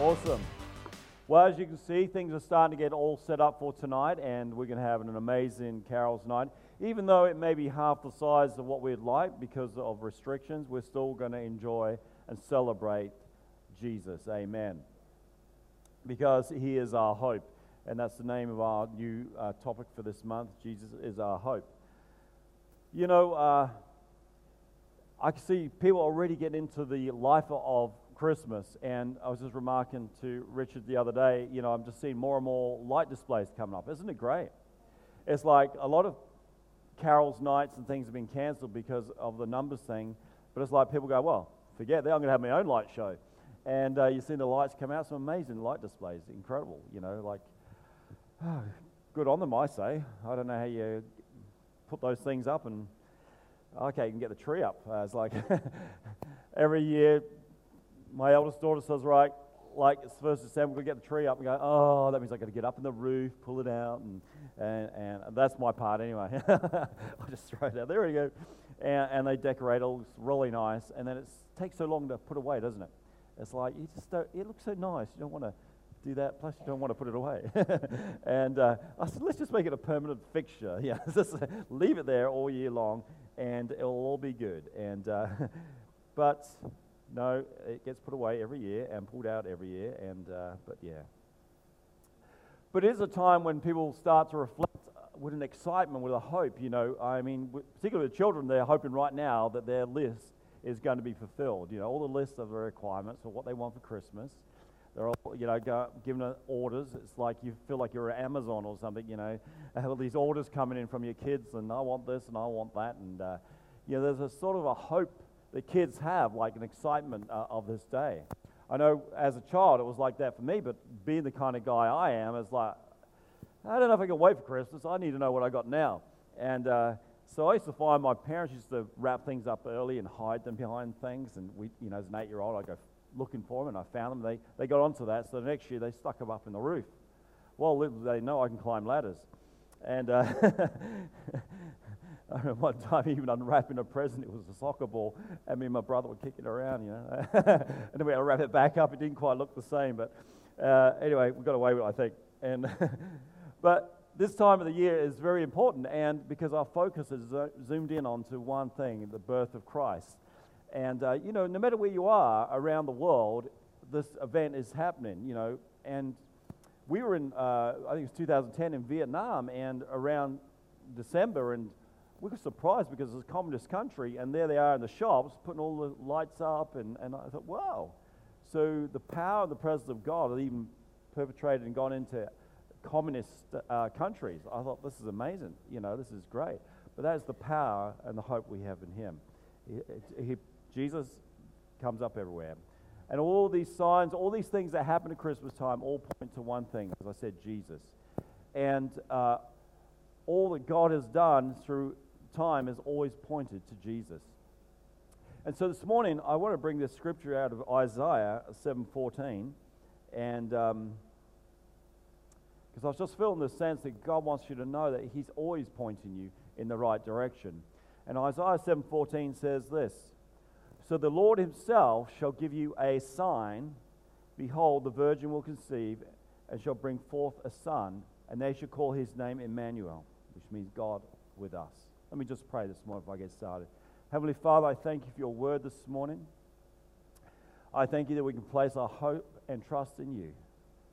Awesome. Well, as you can see, things are starting to get all set up for tonight, and we're going to have an amazing carols night. Even though it may be half the size of what we'd like because of restrictions, we're still going to enjoy and celebrate Jesus. Amen. Because He is our hope, and that's the name of our new topic for this month. Jesus is our hope. You know, I can see people already get into the life of Christmas, and I was just remarking to Richard the other day, you know, I'm just seeing more and more light displays coming up. Isn't it great? It's like a lot of carols nights and things have been cancelled because of the numbers thing, but it's like people go, well, forget that, I'm going to have my own light show. And you see the lights come out, some amazing light displays, incredible, you know, like, oh, good on them, I say. I don't know how you put those things up and, okay, you can get the tree up. It's like every year, my eldest daughter says, right, like it's 1st of December, we're going to get the tree up. And go, oh, that means I've got to get up in the roof, pull it out, and that's my part anyway. I just throw it out. There we go. And they decorate it. It looks really nice. And then it takes so long to put away, doesn't it? It's like, you just don't, it looks so nice. You don't want to do that. Plus, you don't want to put it away. And I said, let's just make it a permanent fixture. Yeah, just leave it there all year long, and it'll all be good. And but... no, it gets put away every year and pulled out every year, and but yeah. But it is a time when people start to reflect with an excitement, with a hope, you know. I mean, particularly the children, they're hoping right now that their list is going to be fulfilled. You know, all the lists of the requirements for what they want for Christmas. They're all, you know, given orders. It's like you feel like you're at Amazon or something, you know. I have all these orders coming in from your kids, and I want this and I want that. And, you know, there's a sort of a hope the kids have, like an excitement of this day. I know as a child it was like that for me, but being the kind of guy I am, it's like, I don't know if I can wait for Christmas, I need to know what I got now. And so I used to find my parents used to wrap things up early and hide them behind things, and we, you know, as an 8-year-old, I'd go looking for them, and I found them. They got onto that, so the next year they stuck them up in the roof. Well, little did they know I can climb ladders. And I remember one time even unwrapping a present, it was a soccer ball, and me and my brother were kicking it around, you know. And then we had to wrap it back up, it didn't quite look the same, but anyway, we got away with it, I think. And but this time of the year is very important, and because our focus is zoomed in onto one thing, the birth of Christ. And, you know, no matter where you are around the world, this event is happening, you know. And we were in, I think it was 2010 in Vietnam, and around December, and we were surprised because it's a communist country, and there they are in the shops putting all the lights up, and I thought, wow. So the power and the presence of God had even perpetrated and gone into communist countries. I thought, this is amazing, you know, this is great. But that is the power and the hope we have in Him. Jesus comes up everywhere. And all these signs, all these things that happen at Christmas time all point to one thing, as I said, Jesus. And all that God has done through time has always pointed to Jesus. And so this morning I want to bring this scripture out of Isaiah 7:14, and because I was just feeling the sense that God wants you to know that He's always pointing you in the right direction. And Isaiah 7:14 says this: "So the Lord Himself shall give you a sign. Behold, the virgin will conceive and shall bring forth a son, and they shall call His name Emmanuel," which means God with us. Let me just pray this morning if I get started. Heavenly Father, I thank You for Your word this morning. I thank You that we can place our hope and trust in You,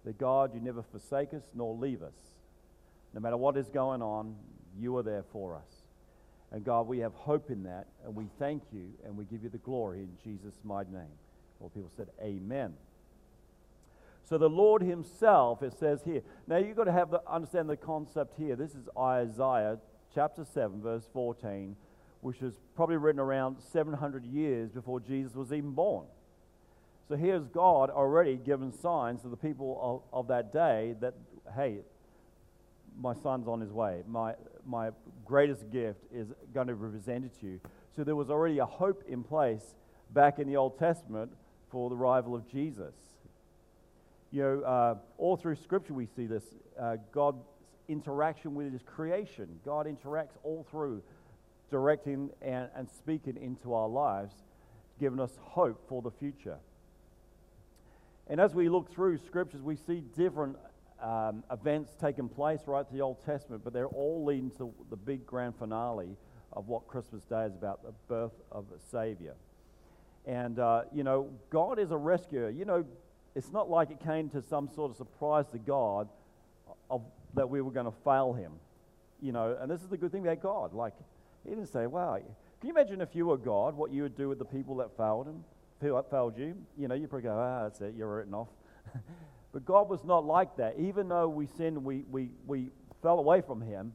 that God, You never forsake us nor leave us. No matter what is going on, You are there for us. And God, we have hope in that, and we thank You, and we give You the glory in Jesus' mighty name. All people said, amen. So the Lord Himself, it says here. Now you've got to have the, understand the concept here. This is Isaiah chapter 7, verse 14, which was probably written around 700 years before Jesus was even born. So here's God already given signs to the people of that day that, hey, my son's on his way. My greatest gift is going to be presented to you. So there was already a hope in place back in the Old Testament for the arrival of Jesus. You know, all through Scripture we see this, God's interaction with His creation. God interacts all through, directing and speaking into our lives, giving us hope for the future. And as we look through scriptures, we see different events taking place right through the Old Testament, but they're all leading to the big grand finale of what Christmas Day is about, the birth of a Savior. And, God is a rescuer. It's not like it came to some sort of surprise to God that we were going to fail him. And this is the good thing about God. He didn't say, wow, can you imagine if you were God, what you would do with the people that failed him? Who failed you? You probably go, that's it, you're written off. But God was not like that. Even though we sinned, we fell away from him,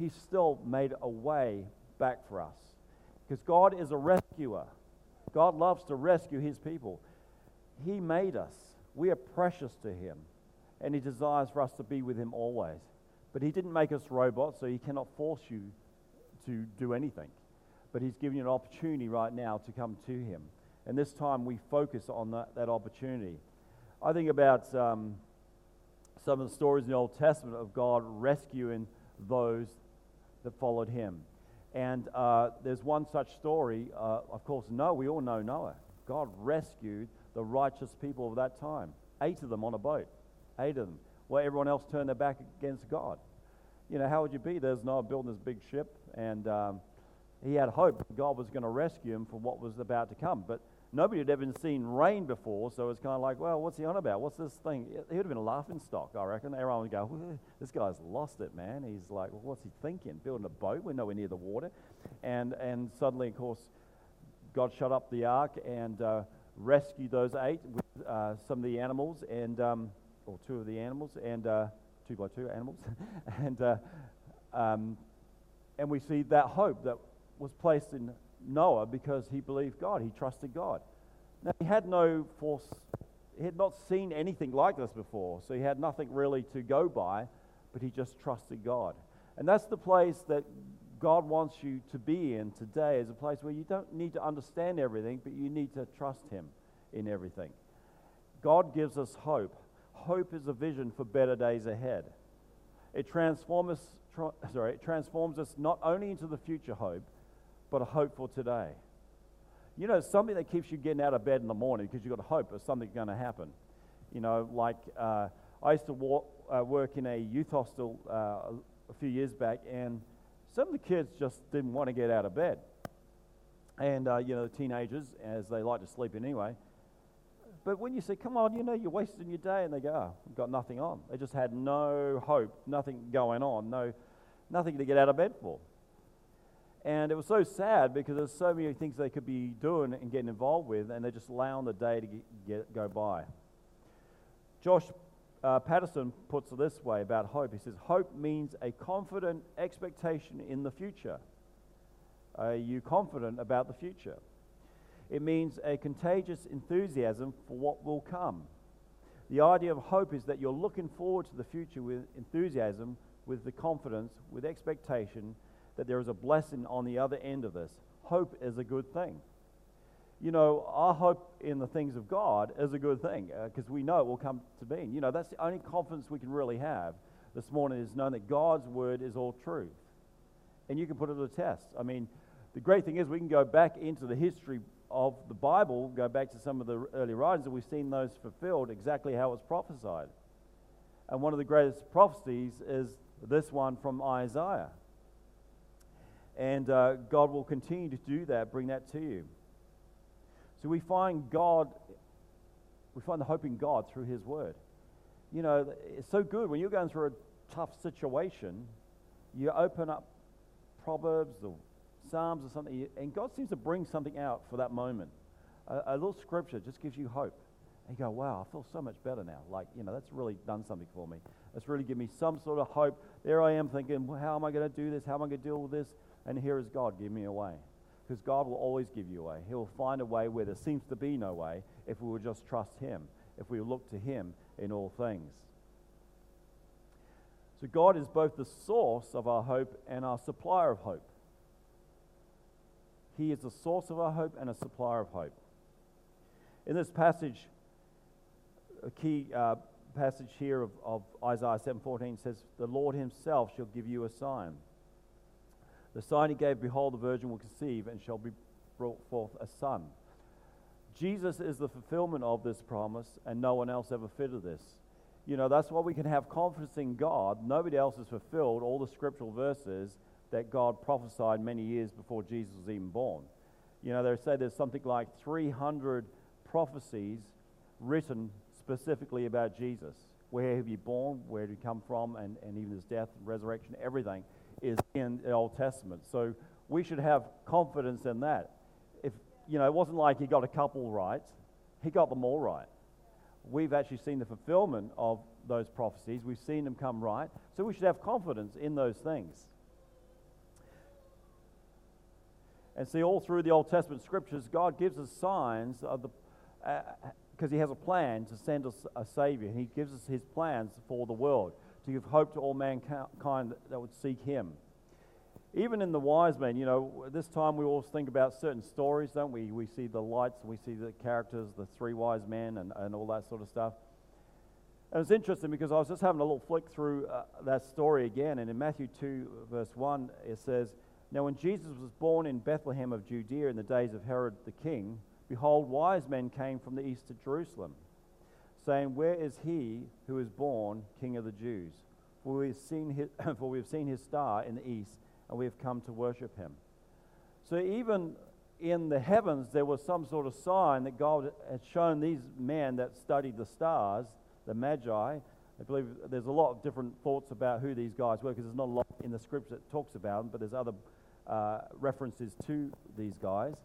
he still made a way back for us. Because God is a rescuer. God loves to rescue his people. He made us. We are precious to him. And he desires for us to be with him always. But he didn't make us robots, so he cannot force you to do anything. But he's giving you an opportunity right now to come to him. And this time we focus on that opportunity. I think about some of the stories in the Old Testament of God rescuing those that followed him. And there's one such story, we all know Noah. God rescued the righteous people of that time, 8 of them on a boat, 8 of them, where everyone else turned their back against God. How would you be? There's Noah building this big ship, and he had hope that God was going to rescue him from what was about to come. But nobody had ever seen rain before, so it's kind of like, well, what's he on about? What's this thing? He would have been a laughing stock, I reckon. Everyone would go, this guy's lost it, man. He's like, well, what's he thinking? Building a boat? We're nowhere near the water. And suddenly, of course, God shut up the ark and rescued those 8 with some of the animals, and 2 of the animals, and 2 by 2 animals. And we see that hope that was placed in Noah because he believed God, he trusted God. Now he had no force, he had not seen anything like this before, so he had nothing really to go by, but he just trusted God. And that's the place that God wants you to be in today, is a place where you don't need to understand everything, but you need to trust him in everything. God gives us hope. Hope is a vision for better days ahead. It transforms us not only into the future hope, but a hope for today. Something that keeps you getting out of bed in the morning because you've got hope that something's going to happen. I used to work in a youth hostel a few years back, and some of the kids just didn't want to get out of bed. And, the teenagers, as they like to sleep in anyway. But when you say, come on, you're wasting your day, and they go, oh, I've got nothing on. They just had no hope, nothing going on, nothing to get out of bed for. And it was so sad because there's so many things they could be doing and getting involved with, and they're just allowing the day to go by. Josh Patterson puts it this way about hope. He says, hope means a confident expectation in the future. Are you confident about the future? It means a contagious enthusiasm for what will come. The idea of hope is that you're looking forward to the future with enthusiasm, with the confidence, with expectation, that there is a blessing on the other end of this. Hope is a good thing. Our hope in the things of God is a good thing because we know it will come to being. That's the only confidence we can really have this morning, is knowing that God's word is all truth. And you can put it to the test. I mean, the great thing is we can go back into the history of the Bible, go back to some of the early writings, and we've seen those fulfilled exactly how it was prophesied. And one of the greatest prophecies is this one from Isaiah. And God will continue to do that, bring that to you. So we find the hope in God through his word. It's so good when you're going through a tough situation, you open up Proverbs or Psalms or something, and God seems to bring something out for that moment. A little scripture just gives you hope. And you go, wow, I feel so much better now. That's really done something for me. That's really given me some sort of hope. There I am thinking, well, how am I going to do this? How am I going to deal with this? And here is God giving me a way. Because God will always give you a way. He will find a way where there seems to be no way if we will just trust him, if we look to him in all things. So God is both the source of our hope and our supplier of hope. He is the source of our hope and a supplier of hope. In this passage, a key passage here of Isaiah 7:14 says, the Lord himself shall give you a sign. The sign he gave, behold, the virgin will conceive and shall be brought forth a son. Jesus is the fulfillment of this promise, and no one else ever fitted this. You know, that's why we can have confidence in God. Nobody else has fulfilled all the scriptural verses that God prophesied many years before Jesus was even born. You know, they say there's something like 300 prophecies written specifically about Jesus. Where have you born, where did he come from, and even his death and resurrection, everything is in the Old Testament. So we should have confidence in that. If, you know, it wasn't like he got a couple right, he got them all right. We've actually seen the fulfillment of those prophecies. We've seen them come right. So we should have confidence in those things. And see, all through the Old Testament scriptures, God gives us signs of the, because he has a plan to send us a Savior. He gives us his plans for the world, to give hope to all mankind that would seek him. Even in the wise men, you know, this time we always think about certain stories, don't we? We see the lights, we see the characters, the three wise men and all that sort of stuff. And it's interesting because I was just having a little flick through that story again, and in Matthew 2, verse 1, it says, "Now when Jesus was born in Bethlehem of Judea in the days of Herod the king, behold, wise men came from the east to Jerusalem, saying, 'Where is he who is born King of the Jews? For we have seen his star in the east, and we have come to worship him.'" So even in the heavens, there was some sort of sign that God had shown these men that studied the stars, the Magi. I believe there's a lot of different thoughts about who these guys were, because there's not a lot in the scripture that talks about them, but there's other references to these guys.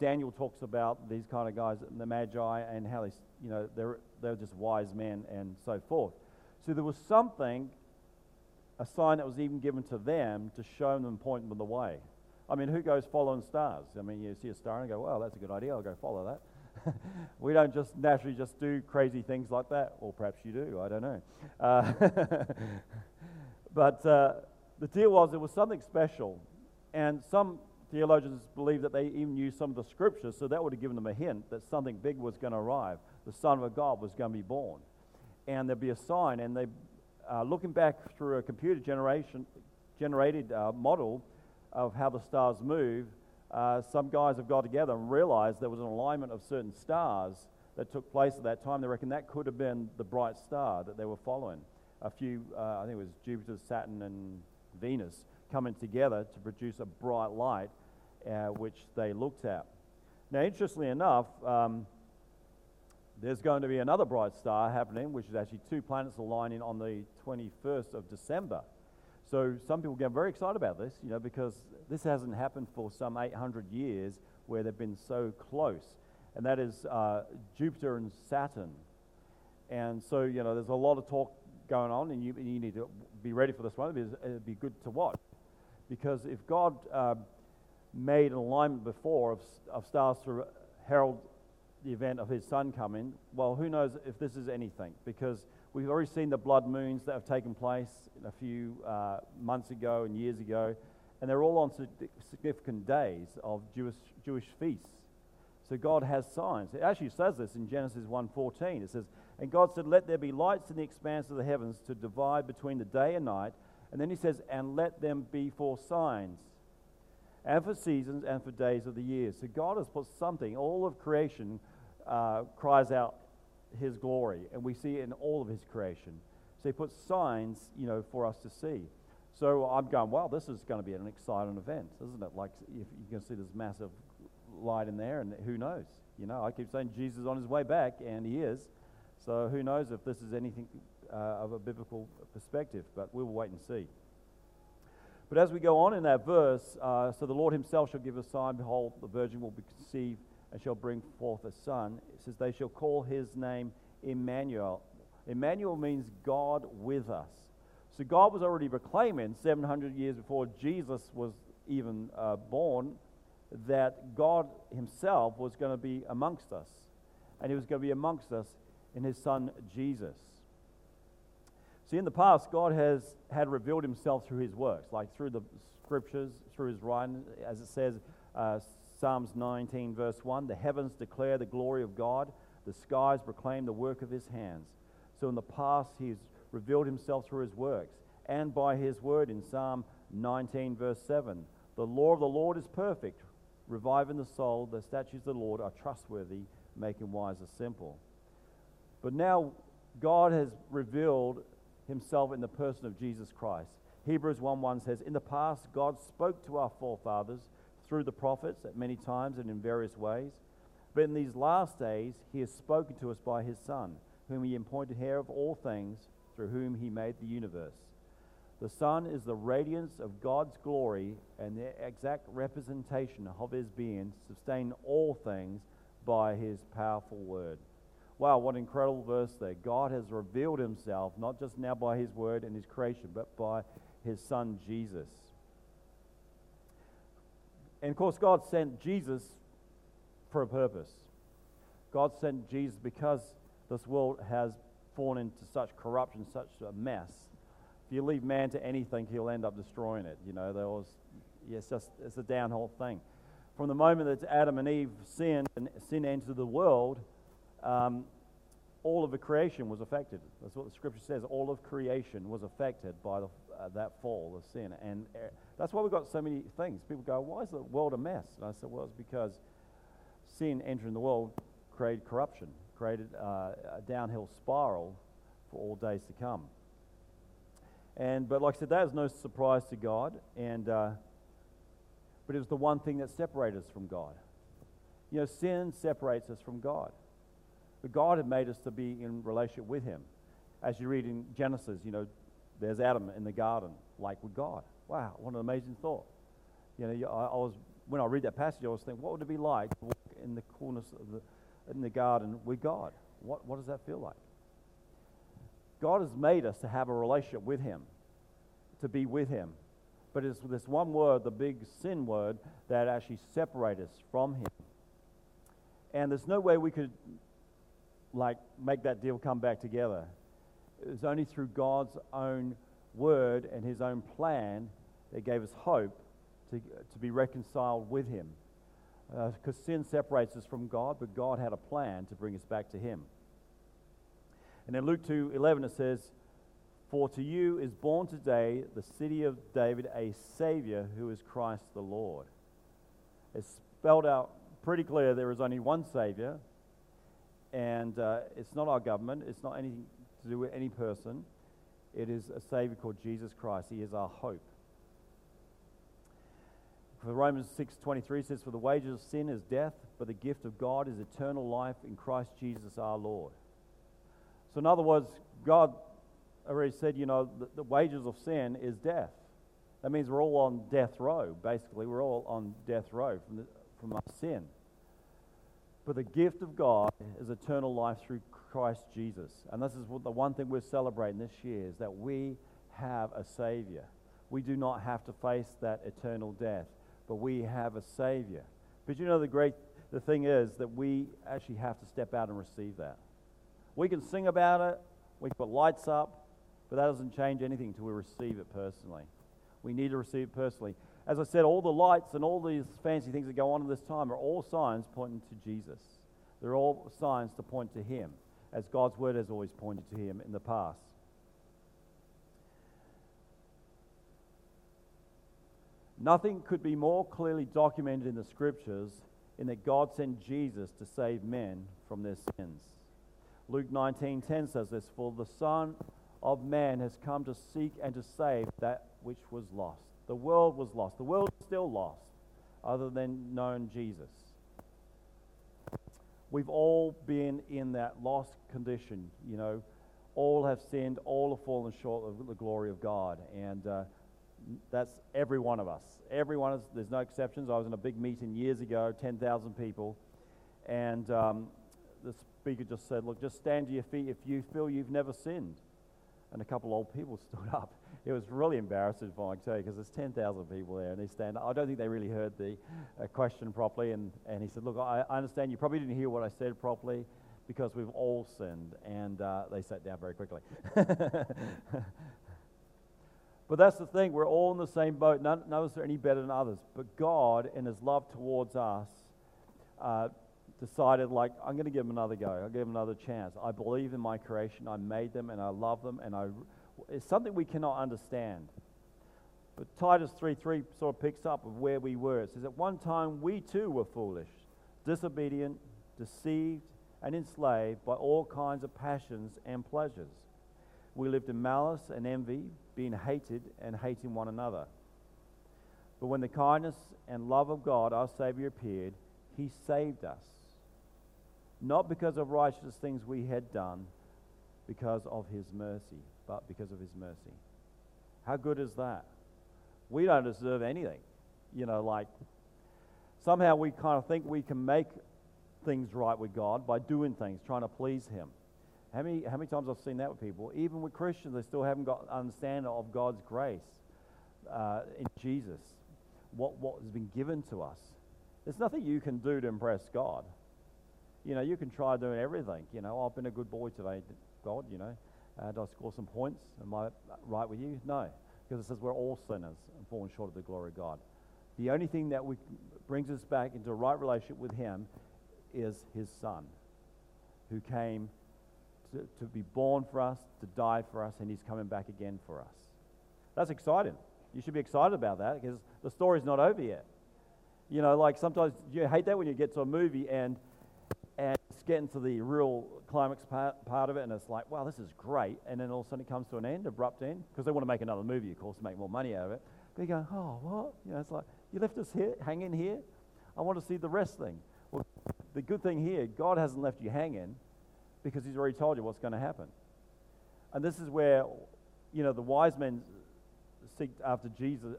Daniel talks about these kind of guys, the Magi, and how they, you know, they're just wise men and so forth. So there was something, a sign that was even given to them to show them, point them the way. I mean, who goes following stars? I mean, you see a star and go, "Well, that's a good idea. I'll go follow that." We don't just naturally just do crazy things like that, or perhaps you do. I don't know. But the deal was, it was something special, and some theologians believe that they even knew some of the scriptures, so that would have given them a hint that something big was going to arrive. The Son of God was going to be born, and there'd be a sign. And they, looking back through a computer-generated model of how the stars move, some guys have got together and realized there was an alignment of certain stars that took place at that time. They reckon that could have been the bright star that they were following. A few, I think it was Jupiter, Saturn, and Venus, coming together to produce a bright light, which they looked at. Now, interestingly enough, there's going to be another bright star happening, which is actually two planets aligning on the 21st of December. So some people get very excited about this, you know, because this hasn't happened for some 800 years where they've been so close, and that is Jupiter and Saturn. And so, you know, there's a lot of talk going on, and you need to be ready for this one. It'd be good to watch. Because if God made an alignment before of stars to herald the event of his son coming, well, who knows if this is anything? Because we've already seen the blood moons that have taken place a few months ago and years ago, and they're all on significant days of Jewish feasts. So God has signs. It actually says this in Genesis 1:14. It says, "And God said, 'Let there be lights in the expanse of the heavens to divide between the day and night.'" And then he says, "And let them be for signs, and for seasons, and for days of the year." So God has put something. All of creation cries out his glory, and we see it in all of his creation. So he puts signs, you know, for us to see. So I'm going, wow, this is going to be an exciting event, isn't it? Like, if you can see this massive light in there, and who knows? You know, I keep saying Jesus is on his way back, and he is. So who knows if this is anything of a biblical perspective, but we'll wait and see. But as we go on in that verse, so the Lord himself shall give a sign, behold, the virgin will be conceived and shall bring forth a son. It says, they shall call his name Emmanuel. Emmanuel means God with us. So God was already proclaiming 700 years before Jesus was even born that God himself was going to be amongst us. And he was going to be amongst us in his son Jesus. See, in the past, God has had revealed himself through his works, like through the scriptures, through his writing. As it says, Psalms 19, verse 1, "The heavens declare the glory of God, the skies proclaim the work of his hands." So in the past, he's revealed himself through his works, and by his word in Psalm 19, verse 7, "The law of the Lord is perfect, reviving the soul. The statutes of the Lord are trustworthy, making wise the simple. But now God has revealed himself in the person of Jesus Christ. Hebrews 1:1 says, in the past, God spoke to our forefathers through the prophets at many times and in various ways. But in these last days, he has spoken to us by his Son, whom he appointed heir of all things, through whom he made the universe. The Son is the radiance of God's glory and the exact representation of his being, sustaining all things by his powerful word. Wow, what an incredible verse there. God has revealed himself, not just now by his word and his creation, but by his Son, Jesus. And of course, God sent Jesus for a purpose. God sent Jesus because this world has fallen into such corruption, such a mess. If you leave man to anything, he'll end up destroying it. You know, it's a downhill thing. From the moment that Adam and Eve sinned and sin entered the world, all of the creation was affected. That's what the scripture says. All of creation was affected by that fall of sin. And that's why we've got so many things. People go, why is the world a mess? And I said, well, it's because sin entering the world created corruption, created a downhill spiral for all days to come. But like I said, that is no surprise to God. But it was the one thing that separated us from God. You know, sin separates us from God. But God had made us to be in relationship with him. As you read in Genesis, you know, there's Adam in the garden, like with God. Wow, what an amazing thought. You know, when I read that passage, I was thinking, what would it be like to walk in the coolness of in the garden with God? What does that feel like? God has made us to have a relationship with him, to be with him. But it's this one word, the big sin word, that actually separates us from him. And there's no way we could make that deal come back together. It's only through God's own word and his own plan that gave us hope to be reconciled with him. Because sin separates us from God, but God had a plan to bring us back to him. And in Luke 2:11 it says, for to you is born today the city of David a Savior, who is Christ the Lord. It's spelled out pretty clear. There is only one Savior. And it's not our government. It's not anything to do with any person. It is a Savior called Jesus Christ. He is our hope. For Romans 6:23 says, for the wages of sin is death, but the gift of God is eternal life in Christ Jesus our Lord. So in other words, God already said, you know, the wages of sin is death. That means we're all on death row, basically. We're all on death row from our sin. But the gift of God is eternal life through Christ Jesus. And this is the one thing we're celebrating this year, is that we have a Savior. We do not have to face that eternal death, but we have a Savior. But you know, the thing is that we actually have to step out and receive that. We can sing about it, we can put lights up, but that doesn't change anything until we receive it personally. We need to receive it personally. As I said, all the lights and all these fancy things that go on at this time are all signs pointing to Jesus. They're all signs to point to him, as God's word has always pointed to him in the past. Nothing could be more clearly documented in the scriptures in that God sent Jesus to save men from their sins. Luke 19:10 says this, for the Son of Man has come to seek and to save that which was lost. The world was lost. The world is still lost, other than knowing Jesus. We've all been in that lost condition, you know. All have sinned. All have fallen short of the glory of God, and that's every one of us. There's no exceptions. I was in a big meeting years ago, 10,000 people, and the speaker just said, "Look, just stand to your feet if you feel you've never sinned." And a couple old people stood up. It was really embarrassing, I can tell you, because there's 10,000 people there, and they stand up. I don't think they really heard the question properly. And he said, look, I understand you probably didn't hear what I said properly, because we've all sinned. And they sat down very quickly. But that's the thing. We're all in the same boat. None of us are any better than others. But God, in his love towards us, decided, I'm going to give them another go. I'll give them another chance. I believe in my creation. I made them, and I love them. It's something we cannot understand. But Titus 3:3 sort of picks up of where we were. It says, at one time we too were foolish, disobedient, deceived, and enslaved by all kinds of passions and pleasures. We lived in malice and envy, being hated and hating one another. But when the kindness and love of God, our Savior, appeared, He saved us, not because of righteous things we had done, because of His mercy, but because of His mercy. How good is that? We don't deserve anything. You know, like, somehow we kind of think we can make things right with God by doing things, trying to please Him. How many times I've seen that with people? Even with Christians, they still haven't got understanding of God's grace in Jesus. What has been given to us. There's nothing you can do to impress God. You know, you can try doing everything. You know, I've been a good boy today, God, you know. Did I score some points? Am I right with you? No. Because it says we're all sinners and falling short of the glory of God. The only thing that brings us back into a right relationship with Him is His Son, who came to be born for us, to die for us, and He's coming back again for us. That's exciting. You should be excited about that, because the story's not over yet. You know, like, sometimes you hate that when you get to a movie and it's getting to the real climax part of it, and it's like, wow, this is great, and then all of a sudden it comes to an end, abrupt end, because they want to make another movie, of course, to make more money out of it. But you go, oh, what? You know, it's like, you left us here, hanging here? I want to see the rest thing. Well, the good thing here, God hasn't left you hanging, because He's already told you what's going to happen. And this is where, you know, the wise men sought after Jesus,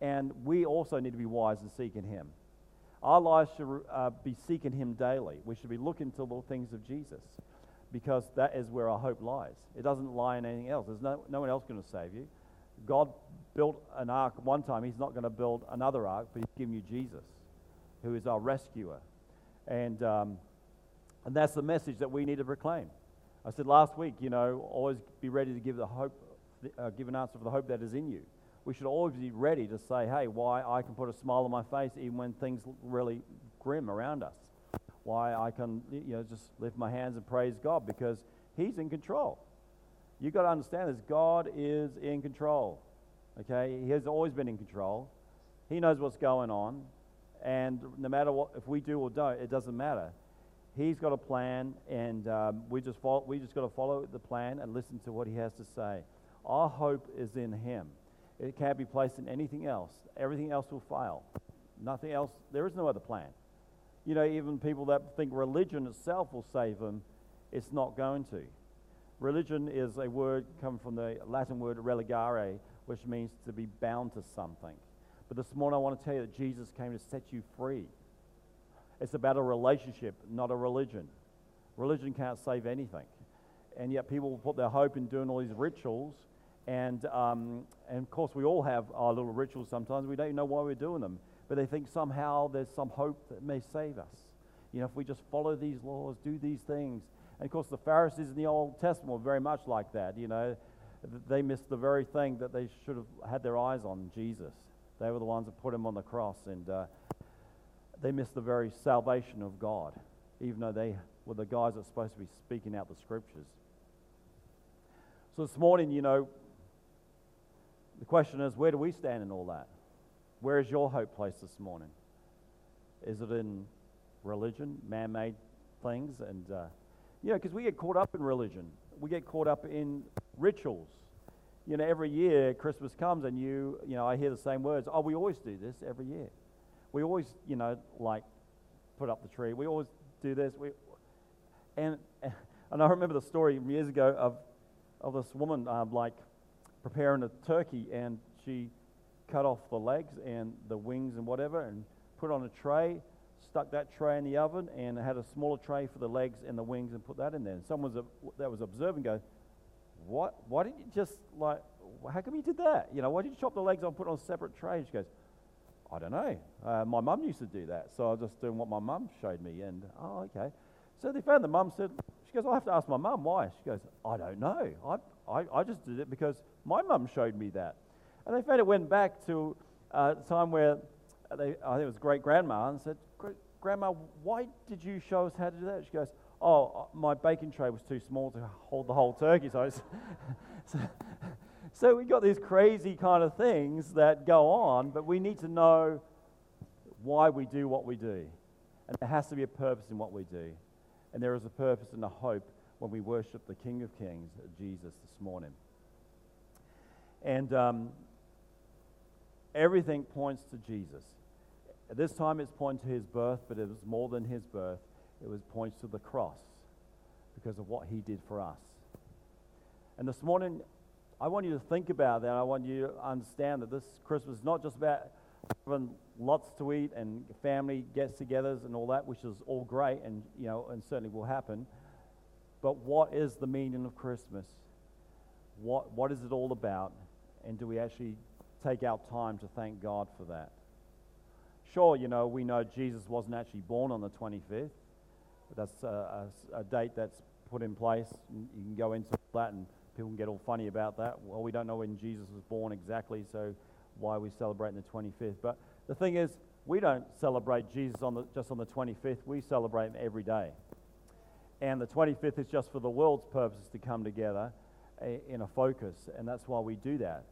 and we also need to be wise in seeking Him. Our lives should be seeking Him daily. We should be looking to the things of Jesus, because that is where our hope lies. It doesn't lie in anything else. There's no one else going to save you. God built an ark one time. He's not going to build another ark, but He's given you Jesus, who is our rescuer. And that's the message that we need to proclaim. I said last week, you know, always be ready to give an answer for the hope that is in you. We should always be ready to say, hey, why I can put a smile on my face even when things look really grim around us. Why I can, you know, just lift my hands and praise God, because He's in control. You've got to understand this. God is in control, okay? He has always been in control. He knows what's going on. And no matter what, if we do or don't, it doesn't matter. He's got a plan, and we just got to follow the plan and listen to what He has to say. Our hope is in Him. It can't be placed in anything else. Everything else will fail. Nothing else. There is no other plan. You know, even people that think religion itself will save them, it's not going to. Religion is a word coming from the Latin word religare, which means to be bound to something. But this morning I want to tell you that Jesus came to set you free. It's about a relationship, not a religion. Religion can't save anything. And yet people put their hope in doing all these rituals. And of course, we all have our little rituals sometimes. We don't even know why we're doing them. But they think somehow there's some hope that may save us. You know, if we just follow these laws, do these things. And of course, the Pharisees in the Old Testament were very much like that. You know, they missed the very thing that they should have had their eyes on, Jesus. They were the ones that put Him on the cross, and they missed the very salvation of God, even though they were the guys that were supposed to be speaking out the Scriptures. So this morning, you know, the question is, where do we stand in all that? Where is your hope placed this morning? Is it in religion, man-made things? And, you know, because we get caught up in religion. We get caught up in rituals. You know, every year Christmas comes and you know, I hear the same words. Oh, we always do this every year. We always, you know, like, put up the tree. We always do this. And I remember the story years ago of this woman, like, preparing a turkey, and she cut off the legs and the wings and whatever and put on a tray, stuck that tray in the oven, and had a smaller tray for the legs and the wings and put that in there. And someone that was observing goes, what? Why didn't you just, like, how come you did that? You know, why did you chop the legs off and put it on a separate tray? She goes, I don't know. My mum used to do that, so I was just doing what my mum showed me. And, oh, okay. So they found the mum, said, she goes, I'll have to ask my mum why. She goes, I don't know. I just did it because my mum showed me that. And they found it went back to a time where I think it was great-grandma, and said, Grandma, why did you show us how to do that? She goes, oh, my baking tray was too small to hold the whole turkey. So, So we got these crazy kind of things that go on, but we need to know why we do what we do. And there has to be a purpose in what we do. And there is a purpose and a hope when we worship the King of Kings, Jesus, this morning. And everything points to Jesus. At this time it's pointing to his birth, but it was more than his birth. It was points to the cross because of what he did for us. And this morning, I want you to think about that. I want you to understand that this Christmas is not just about having lots to eat and family gets-togethers and all that, which is all great and, you know, and certainly will happen. But what is the meaning of Christmas? What is it all about? And do we actually take our time to thank God for that? Sure, you know, we know Jesus wasn't actually born on the 25th. That's a date that's put in place. You can go into that and people can get all funny about that. Well, we don't know when Jesus was born exactly, so why are we celebrating the 25th? But the thing is, we don't celebrate Jesus just on the 25th. We celebrate him every day. And the 25th is just for the world's purposes to come together in a focus, and that's why we do that.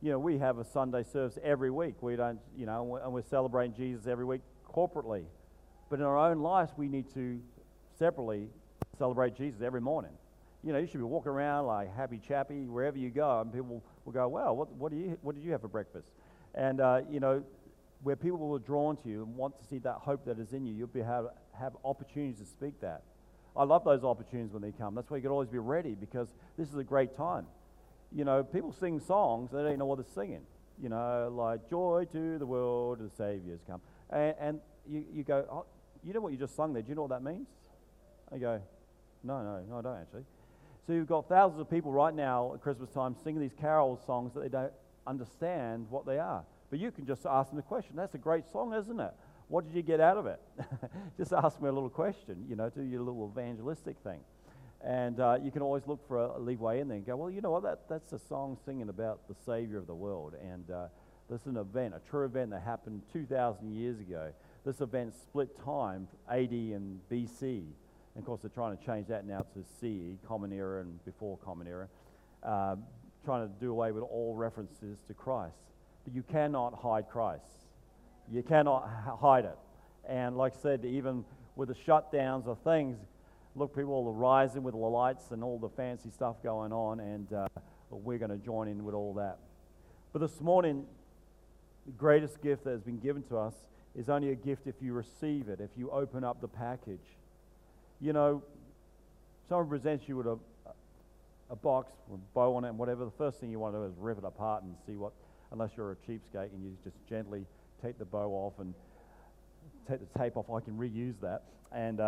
You know, we have a Sunday service every week. We don't, you know, and we're celebrating Jesus every week corporately. But in our own lives, we need to separately celebrate Jesus every morning. You know, you should be walking around like happy chappy wherever you go, and people will go, "Wow, what did you have for breakfast?" And you know, where people will be drawn to you and want to see that hope that is in you, you'll be have opportunities to speak that. I love those opportunities when they come. That's why you can always be ready, because this is a great time. You know, people sing songs, they don't know what they're singing. You know, like, joy to the world, the Savior's come. And you go, "Oh, you know what you just sung there? Do you know what that means?" I go, no, I don't actually. So you've got thousands of people right now at Christmas time singing these carol songs that they don't understand what they are. But you can just ask them the question. That's a great song, isn't it? What did you get out of it? Just ask me a little question, you know, do your little evangelistic thing. And you can always look for a leeway in there and go, "Well, you know what, that's a song singing about the Savior of the world." And this is an event, a true event that happened 2,000 years ago. This event split time, AD and BC. And of course, they're trying to change that now to CE, Common Era and before Common Era, trying to do away with all references to Christ. But you cannot hide Christ. You cannot hide it. And like I said, even with the shutdowns of things, look, people are rising with the lights and all the fancy stuff going on, and we're going to join in with all that. But this morning, the greatest gift that has been given to us is only a gift if you receive it, if you open up the package. You know, someone presents you with a box with a bow on it and whatever, the first thing you want to do is rip it apart and see what, unless you're a cheapskate and you just gently take the bow off and take the tape off. I can reuse that. And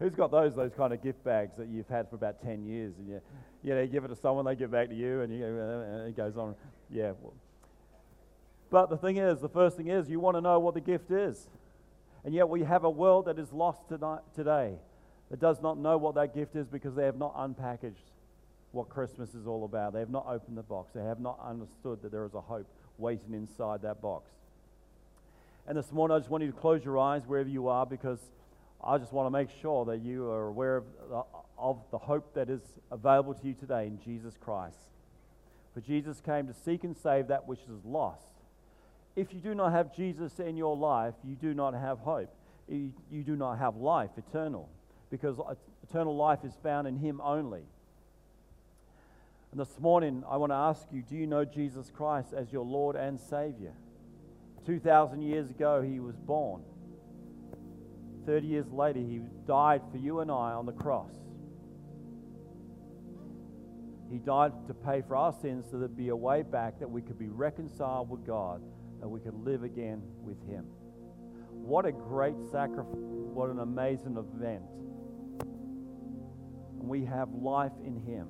who's got those kind of gift bags that you've had for about 10 years? And you give it to someone, they give it back to you, and it goes on. Yeah. But the first thing is, you want to know what the gift is. And yet we have a world that is lost today that does not know what that gift is because they have not unpackaged what Christmas is all about. They have not opened the box. They have not understood that there is a hope waiting inside that box. And this morning, I just want you to close your eyes wherever you are, because I just want to make sure that you are aware of the hope that is available to you today in Jesus Christ. For Jesus came to seek and save that which is lost. If you do not have Jesus in your life, you do not have hope. You do not have life eternal, because eternal life is found in him only. And this morning, I want to ask you, do you know Jesus Christ as your Lord and Savior? 2,000 years ago, he was born. 30 years later, he died for you and I on the cross. He died to pay for our sins so there'd be a way back that we could be reconciled with God, that we could live again with him. What a great sacrifice. What an amazing event. And we have life in him.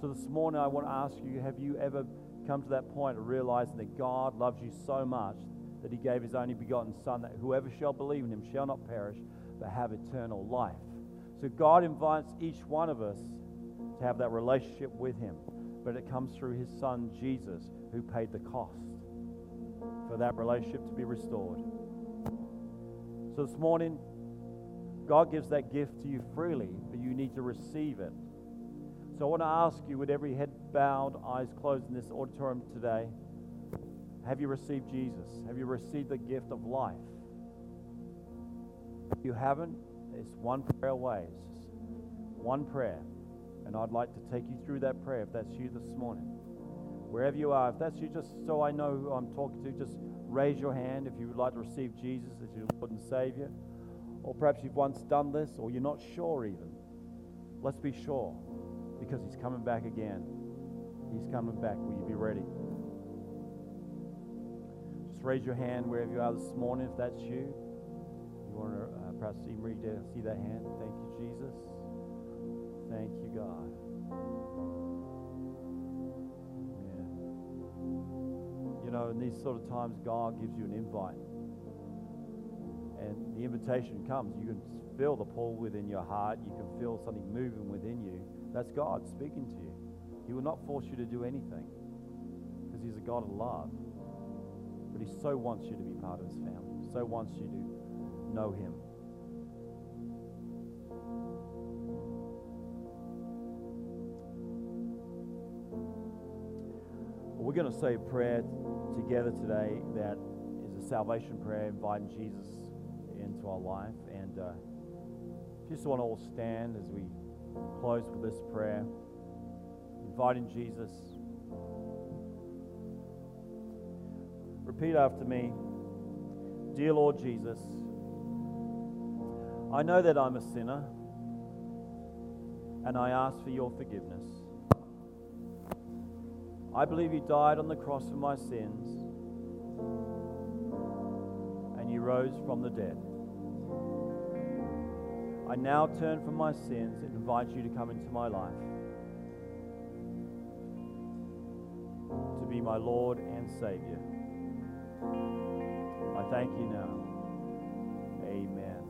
So this morning, I want to ask you, have you ever come to that point of realizing that God loves you so much that he gave his only begotten Son, that whoever shall believe in him shall not perish but have eternal life? So God invites each one of us to have that relationship with him, but it comes through his Son Jesus, who paid the cost for that relationship to be restored. So this morning, God gives that gift to you freely, but you need to receive it. So I want to ask you, with every head bowed, eyes closed in this auditorium today, have you received Jesus? Have you received the gift of life? If you haven't, it's one prayer away. It's just one prayer. And I'd like to take you through that prayer if that's you this morning. Wherever you are, if that's you, just so I know who I'm talking to, just raise your hand if you would like to receive Jesus as your Lord and Savior. Or perhaps you've once done this, or you're not sure even. Let's be sure, because He's coming back again. He's coming back. Will you be ready? Just raise your hand wherever you are this morning if that's you. You want to perhaps see that hand. Thank you, Jesus. Thank you, God. Yeah. You know, in these sort of times, God gives you an invite. And the invitation comes. You can feel the pull within your heart. You can feel something moving within you. That's God speaking to you. He will not force you to do anything, because He's a God of love. But He so wants you to be part of His family. He so wants you to know Him. We're going to say a prayer together today that is a salvation prayer, inviting Jesus into our life. And if you just want to all stand as we close with this prayer, inviting Jesus. Repeat after me. Dear Lord Jesus, I know that I'm a sinner, and I ask for your forgiveness. I believe you died on the cross for my sins, and you rose from the dead. I now turn from my sins and invite you to come into my life, to be my Lord and Savior. I thank you now. Amen.